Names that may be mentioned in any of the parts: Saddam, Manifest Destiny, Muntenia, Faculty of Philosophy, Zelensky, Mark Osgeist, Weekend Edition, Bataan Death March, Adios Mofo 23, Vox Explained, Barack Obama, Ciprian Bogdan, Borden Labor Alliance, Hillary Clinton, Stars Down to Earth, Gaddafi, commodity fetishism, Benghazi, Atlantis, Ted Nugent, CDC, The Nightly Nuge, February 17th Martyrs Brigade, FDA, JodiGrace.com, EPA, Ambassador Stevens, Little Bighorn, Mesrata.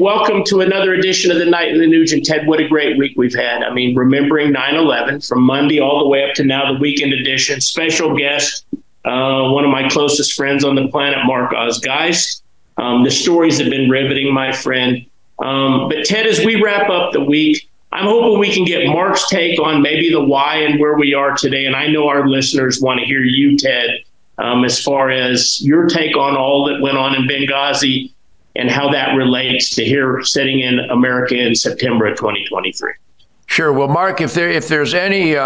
Nugent, welcome to another edition of The Nightly Nuge. Ted, what a great week we've had. I mean, remembering 9/11 from Monday all the way up to now, the weekend edition. Special guest, one of my closest friends on the planet, Mark Osgeist. The stories have been riveting, my friend. But Ted, as we wrap up the week, I'm hoping we can get Mark's take on maybe the why and where we are today. And I know our listeners want to hear you, Ted, as far as your take on all that went on in Benghazi and how that relates to here sitting in America in September of 2023. Sure. Well, Mark, if there's any,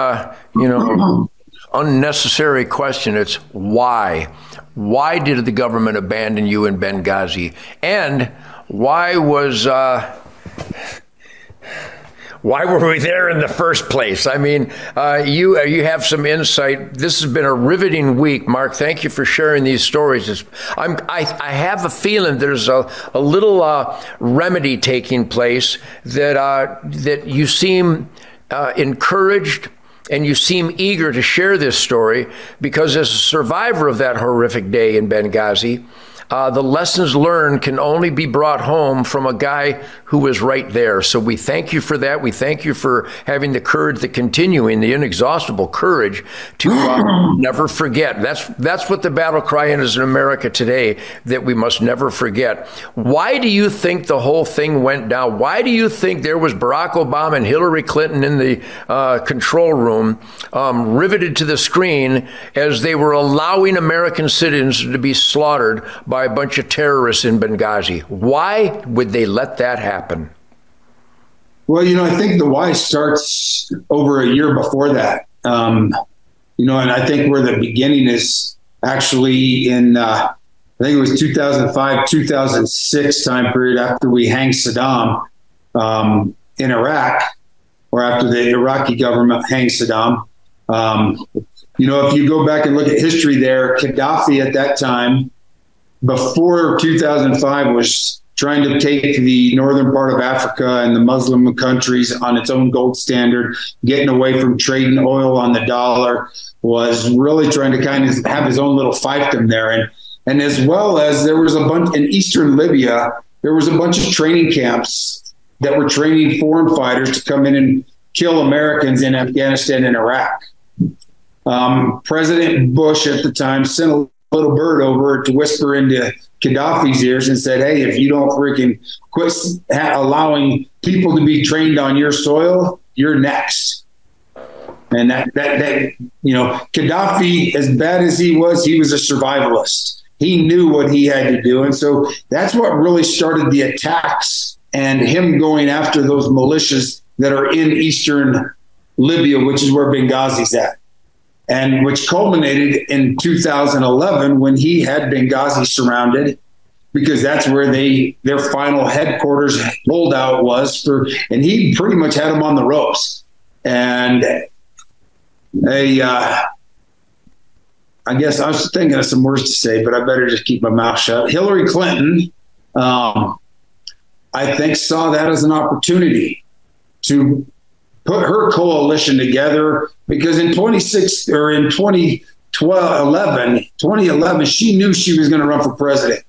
unnecessary question, it's why. Why did the government abandon you in Benghazi? And why was... Why were we there in the first place? I mean, you have some insight. This has been a riveting week, Mark. Thank you for sharing these stories. I have a feeling there's a little remedy taking place that you seem encouraged and you seem eager to share this story, because as a survivor of that horrific day in Benghazi, the lessons learned can only be brought home from a guy who was right there. So we thank you for that. We thank you for having the courage, the inexhaustible courage to never forget. That's what the battle cry is in America today, that we must never forget. Why do you think the whole thing went down? Why do you think there was Barack Obama and Hillary Clinton in the control room, riveted to the screen as they were allowing American citizens to be slaughtered by a bunch of terrorists in Benghazi? Why would they let that happen? Well, I think the why starts over a year before that. And I think where the beginning is actually in, I think it was 2005, 2006 time period, after we hanged Saddam in Iraq, or after the Iraqi government hanged Saddam. If you go back and look at history there, Gaddafi at that time, before 2005, was trying to take the northern part of Africa and the Muslim countries on its own gold standard, getting away from trading oil on the dollar, was really trying to kind of have his own little fiefdom there. And as well as there was a bunch in eastern Libya, there was a bunch of training camps that were training foreign fighters to come in and kill Americans in Afghanistan and Iraq. President Bush at the time sent a little bird over to whisper into Gaddafi's ears and said, hey, if you don't freaking quit allowing people to be trained on your soil, you're next. And that Gaddafi, as bad as he was a survivalist. He knew what he had to do. And so that's what really started the attacks and him going after those militias that are in eastern Libya, which is where Benghazi's at. And which culminated in 2011 when he had Benghazi surrounded, because that's where their final headquarters holdout was for, and he pretty much had them on the ropes. And I guess I was thinking of some words to say, but I better just keep my mouth shut. Hillary Clinton, I think, saw that as an opportunity to put her coalition together, because in 2011, she knew she was going to run for president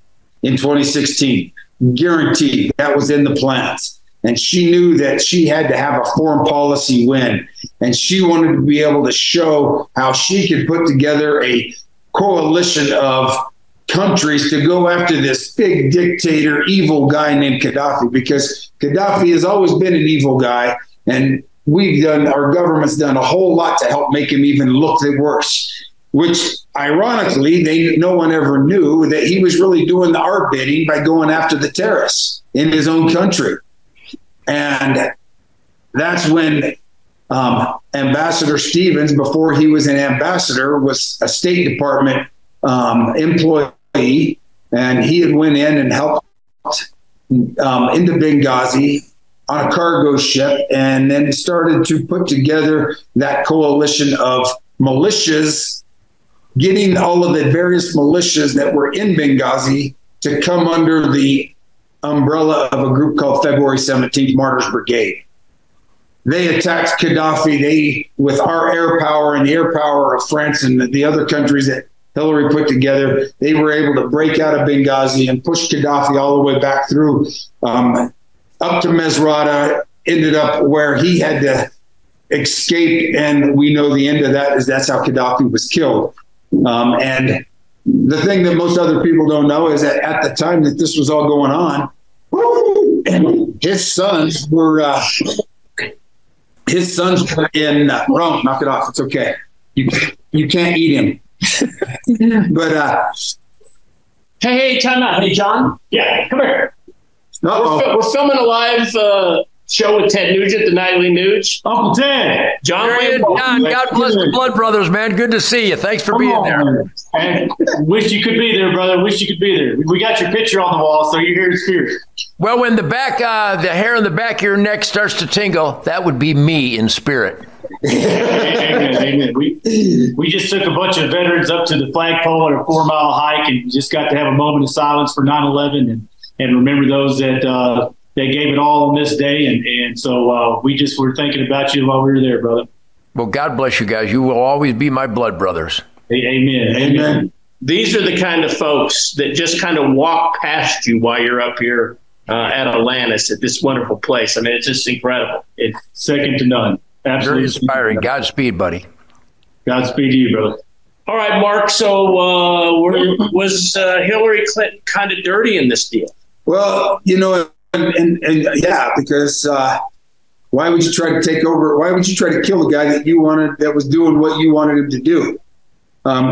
in 2016. Guaranteed, that was in the plans. And she knew that she had to have a foreign policy win. And she wanted to be able to show how she could put together a coalition of countries to go after this big dictator, evil guy named Gaddafi, because Gaddafi has always been an evil guy. And our government's done a whole lot to help make him even look the worse, which ironically, no one ever knew that he was really doing our bidding by going after the terrorists in his own country. And that's when Ambassador Stevens, before he was an ambassador, was a State Department employee, and he had went in and helped into Benghazi on a cargo ship, and then started to put together that coalition of militias, getting all of the various militias that were in Benghazi to come under the umbrella of a group called February 17th Martyrs Brigade. They attacked Gaddafi. They, with our air power and the air power of France and the other countries that Hillary put together, they were able to break out of Benghazi and push Gaddafi all the way back through, up to Mesrata, ended up where he had to escape. And we know the end of that is that's how Gaddafi was killed. And the thing that most other people don't know is that at the time that this was all going on, and his sons were in Rome. Knock it off. It's okay. You can't eat him. But hey, time out. Hey, John. Yeah, come here. We're filming a live show with Ted Nugent, The Nightly Nuge. Uncle Ted. John, God bless the Blood Brothers, man. Good to see you. Thanks for being there. And wish you could be there, brother. Wish you could be there. We got your picture on the wall, so your hair is fierce. Well, when the back, the hair in the back of your neck starts to tingle, that would be me in spirit. Amen, amen. We just took a bunch of veterans up to the flagpole at a 4-mile hike and just got to have a moment of silence for 9/11 and remember those that they gave it all on this day. And so we just were thinking about you while we were there, brother. Well, God bless you guys. You will always be my blood brothers. Amen. Amen. These are the kind of folks that just kind of walk past you while you're up here at Atlantis, at this wonderful place. I mean, it's just incredible. It's second to none. Absolutely. You're inspiring. Godspeed, buddy. Godspeed to you, brother. All right, Mark. So was Hillary Clinton kind of dirty in this deal? Well, you know, and yeah, because why would you try to take over? Why would you try to kill the guy that you wanted, that was doing what you wanted him to do?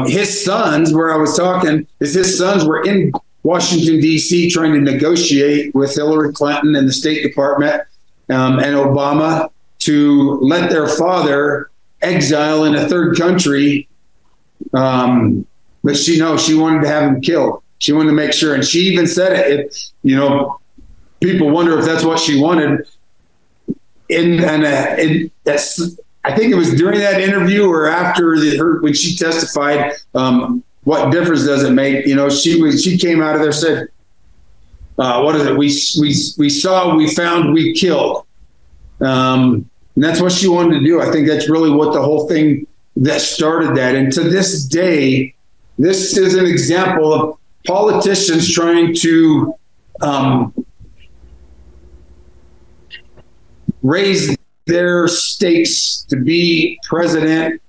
His sons, where I was talking, is his sons were in Washington, D.C. trying to negotiate with Hillary Clinton and the State Department and Obama to let their father exile in a third country. But she wanted to have him killed. She wanted to make sure. And she even said it, people wonder if that's what she wanted. I think it was during that interview or after when she testified, what difference does it make? She came out of there, said, what is it? We saw, we found, we killed. And that's what she wanted to do. I think that's really what the whole thing that started that. And to this day, this is an example of politicians trying to raise their stakes to be president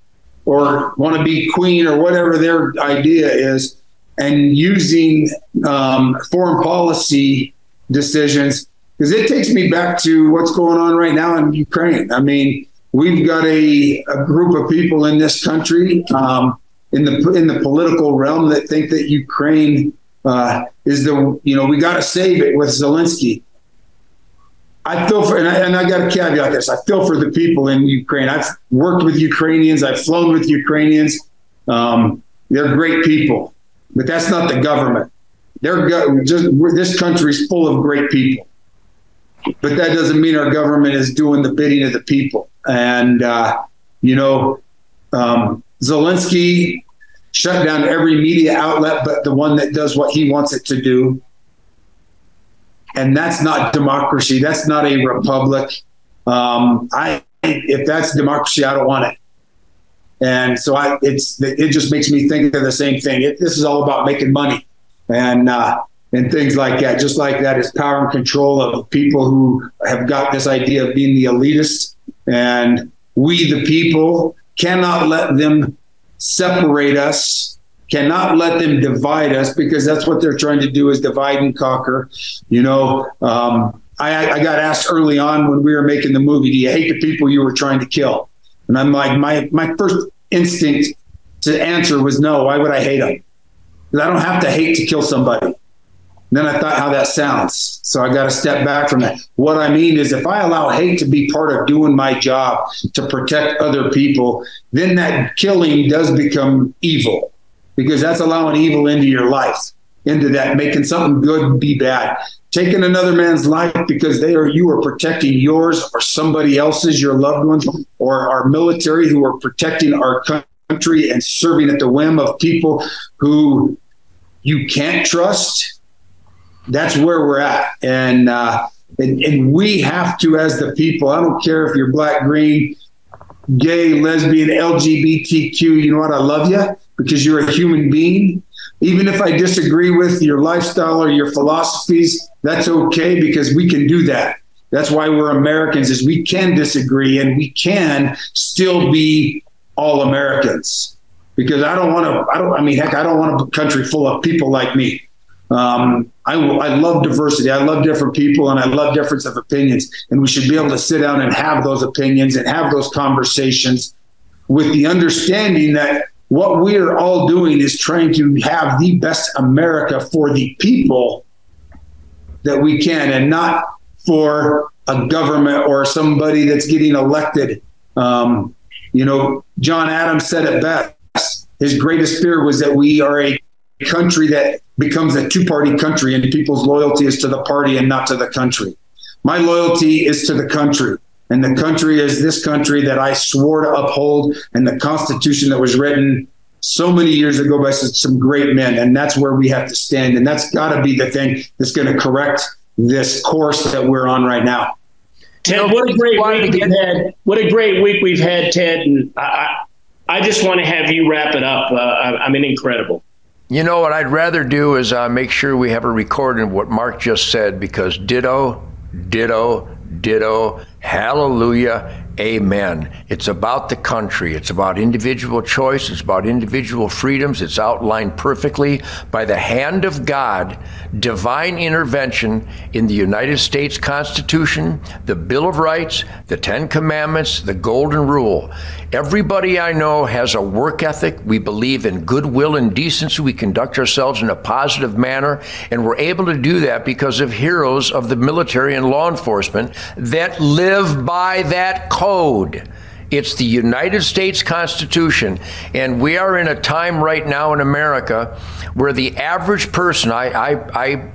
or want to be queen or whatever their idea is, and using foreign policy decisions. Because it takes me back to what's going on right now in Ukraine. I mean, we've got a group of people in this country, in the political realm, that think that Ukraine is we got to save it with Zelensky. I feel for, and I got to caveat this, I feel for the people in Ukraine. I've worked with Ukrainians. I've flown with Ukrainians. They're great people, but that's not the government. This country's full of great people. But that doesn't mean our government is doing the bidding of the people. And, Zelensky shut down every media outlet but the one that does what he wants it to do. And that's not democracy. That's not a republic. If that's democracy, I don't want it. And so it just makes me think of the same thing. This is all about making money. And things like that, just like that is power and control of people who have got this idea of being the elitist. And we, the people, cannot let them separate us, cannot let them divide us, because that's what they're trying to do, is divide and conquer. I got asked early on when we were making the movie, do you hate the people you were trying to kill? And I'm like, my first instinct to answer was no. Why would I hate them? Because I don't have to hate to kill somebody. Then I thought how that sounds. So I got to step back from that. What I mean is, if I allow hate to be part of doing my job to protect other people, then that killing does become evil, because that's allowing evil into your life, into that, making something good be bad, taking another man's life because you are protecting yours or somebody else's, your loved ones, or our military who are protecting our country and serving at the whim of people who you can't trust. That's where we're at. And we have to, as the people, I don't care if you're black, green, gay, lesbian, LGBTQ, you know what? I love you. because you're a human being. Even if I disagree with your lifestyle or your philosophies, that's okay, because we can do that. That's why we're Americans, is we can disagree and we can still be all Americans. Because I don't want a country full of people like me. I love diversity. I love different people and I love difference of opinions. And we should be able to sit down and have those opinions and have those conversations with the understanding that what we are all doing is trying to have the best America for the people that we can, and not for a government or somebody that's getting elected. John Adams said it best. His greatest fear was that we are a country that becomes a two-party country and people's loyalty is to the party and not to the country. My loyalty is to the country, and the country is this country that I swore to uphold, and the Constitution that was written so many years ago by some great men. And that's where we have to stand. And that's got to be the thing that's going to correct this course that we're on right now. Ted, what a great week we've had, Ted. And I just want to have you wrap it up. Incredible. You know, what I'd rather do is make sure we have a recording of what Mark just said, because ditto, ditto, ditto, hallelujah, amen. It's about the country. It's about individual choice. It's about individual freedoms. It's outlined perfectly by the hand of God, divine intervention in the United States Constitution, the Bill of Rights, the Ten Commandments, the Golden Rule. Everybody I know has a work ethic. We believe in goodwill and decency. We conduct ourselves in a positive manner, and we're able to do that because of heroes of the military and law enforcement that live by that code. It's the United States Constitution. And we are in a time right now in America where the average person, I'm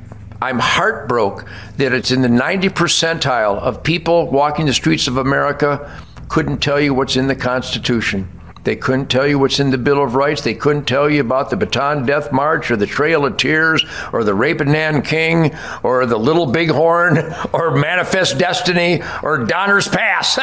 heartbroken that it's in the 90th percentile of people walking the streets of America couldn't tell you what's in the Constitution. They couldn't tell you what's in the Bill of Rights. They couldn't tell you about the Bataan Death March or the Trail of Tears or the Rape of Nanking or the Little Bighorn or Manifest Destiny or Donner's Pass.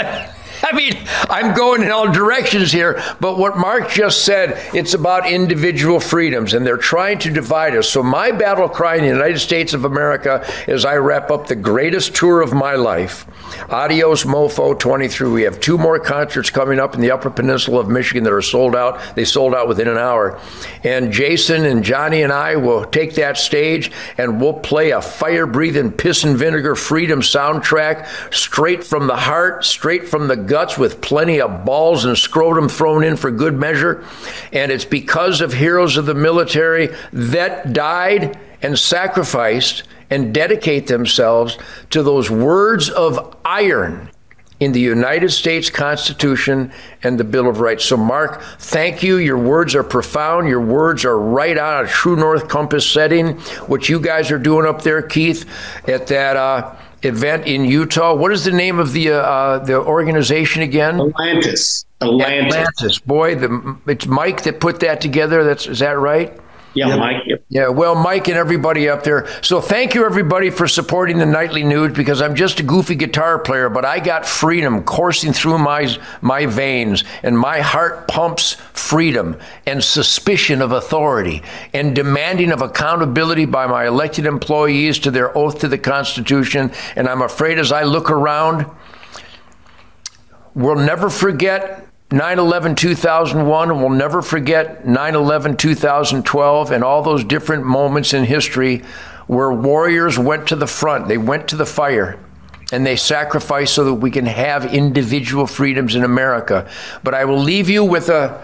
I'm going in all directions here, but what Mark just said, it's about individual freedoms, and they're trying to divide us. So my battle cry in the United States of America as I wrap up the greatest tour of my life, Adios Mofo 23. We have two more concerts coming up in the Upper Peninsula of Michigan that are sold out. They sold out within an hour. And Jason and Johnny and I will take that stage, and we'll play a fire-breathing, piss-and-vinegar freedom soundtrack straight from the heart, straight from the guts, with plenty of balls and scrotum thrown in for good measure. And it's because of heroes of the military that died and sacrificed and dedicate themselves to those words of iron in the United States Constitution and the Bill of Rights. So Mark, thank you. Your words are profound. Your words are right on a true North Compass setting. What you guys are doing up there, Keith, at that event in Utah. What is the name of the organization again? Atlantis. Boy, it's Mike that put that together. Is that right? Yeah, Mike. Yep. Yeah, well, Mike and everybody up there. So thank you, everybody, for supporting the Nightly Nuge, because I'm just a goofy guitar player, but I got freedom coursing through my veins, and my heart pumps freedom and suspicion of authority and demanding of accountability by my elected employees to their oath to the Constitution. And I'm afraid, as I look around, we'll never forget 9/11-2001, and we'll never forget 9/11-2012 and all those different moments in history where warriors went to the front. They went to the fire and they sacrificed so that we can have individual freedoms in America. But I will leave you with a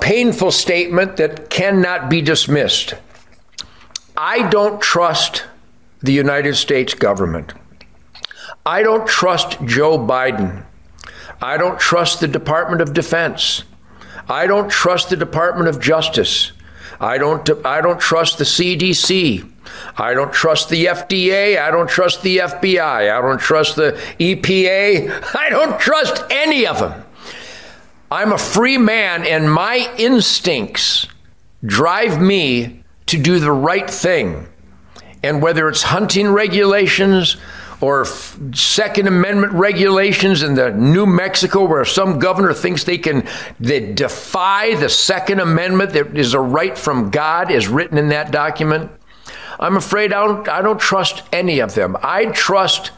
painful statement that cannot be dismissed. I don't trust the United States government. I don't trust Joe Biden. I don't trust the Department of Defense. I don't trust the Department of Justice. I don't trust the CDC. I don't trust the FDA. I don't trust the FBI. I don't trust the EPA. I don't trust any of them. I'm a free man, and my instincts drive me to do the right thing. And whether it's hunting regulations or Second Amendment regulations in the New Mexico where some governor thinks they defy the Second Amendment that is a right from God is written in that document. I'm afraid I don't trust any of them. I trust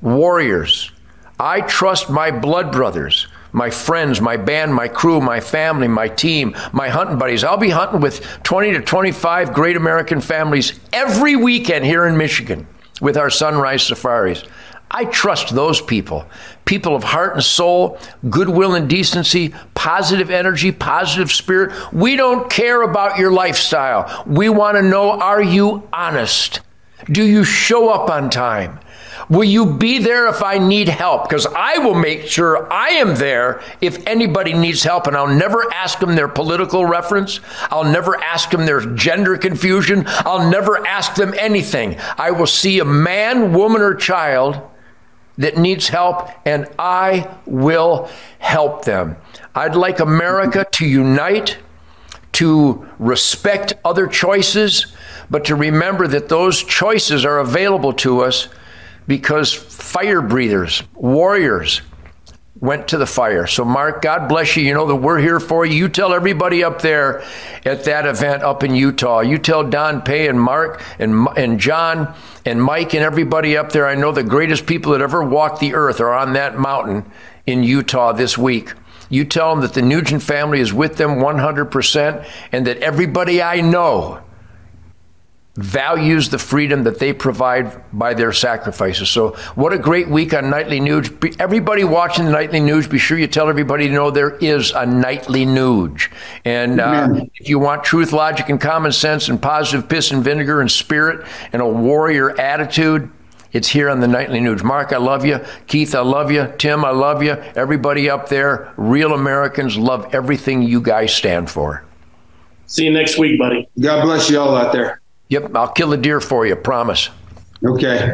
warriors. I trust my blood brothers, my friends, my band, my crew, my family, my team, my hunting buddies. I'll be hunting with 20 to 25 great American families every weekend here in Michigan with our sunrise safaris. I trust those people, people of heart and soul, goodwill and decency, positive energy, positive spirit. We don't care about your lifestyle. We want to know, are you honest? Do you show up on time? Will you be there if I need help? Because I will make sure I am there if anybody needs help, and I'll never ask them their political reference. I'll never ask them their gender confusion. I'll never ask them anything. I will see a man, woman, or child that needs help, and I will help them. I'd like America to unite, to respect other choices, but to remember that those choices are available to us because fire breathers, warriors, went to the fire. So Mark, God bless you. You know that we're here for you. You tell everybody up there at that event up in Utah. You tell Don Pay and Mark and John and Mike and everybody up there. I know the greatest people that ever walked the earth are on that mountain in Utah this week. You tell them that the Nugent family is with them 100% and that everybody I know values the freedom that they provide by their sacrifices. So what a great week on Nightly Nuge. Everybody watching the Nightly Nuge, be sure you tell everybody to know there is a Nightly Nuge. And if you want truth, logic, and common sense and positive piss and vinegar and spirit and a warrior attitude, it's here on the Nightly Nuge. Mark, I love you. Keith, I love you. Tim, I love you. Everybody up there, real Americans love everything you guys stand for. See you next week, buddy. God bless you all out there. Yep, I'll kill a deer for you, promise. Okay.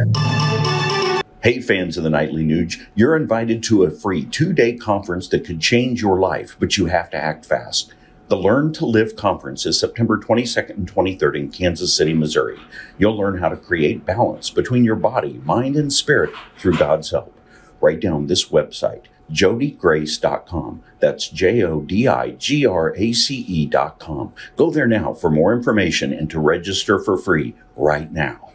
Hey, fans of the Nightly Nuge, you're invited to a free 2-day conference that could change your life, but you have to act fast. The Learn to Live conference is September 22nd and 23rd in Kansas City, Missouri. You'll learn how to create balance between your body, mind, and spirit through God's help. Write down this website, JodiGrace.com. That's JodiGrace.com. Go there now for more information and to register for free right now.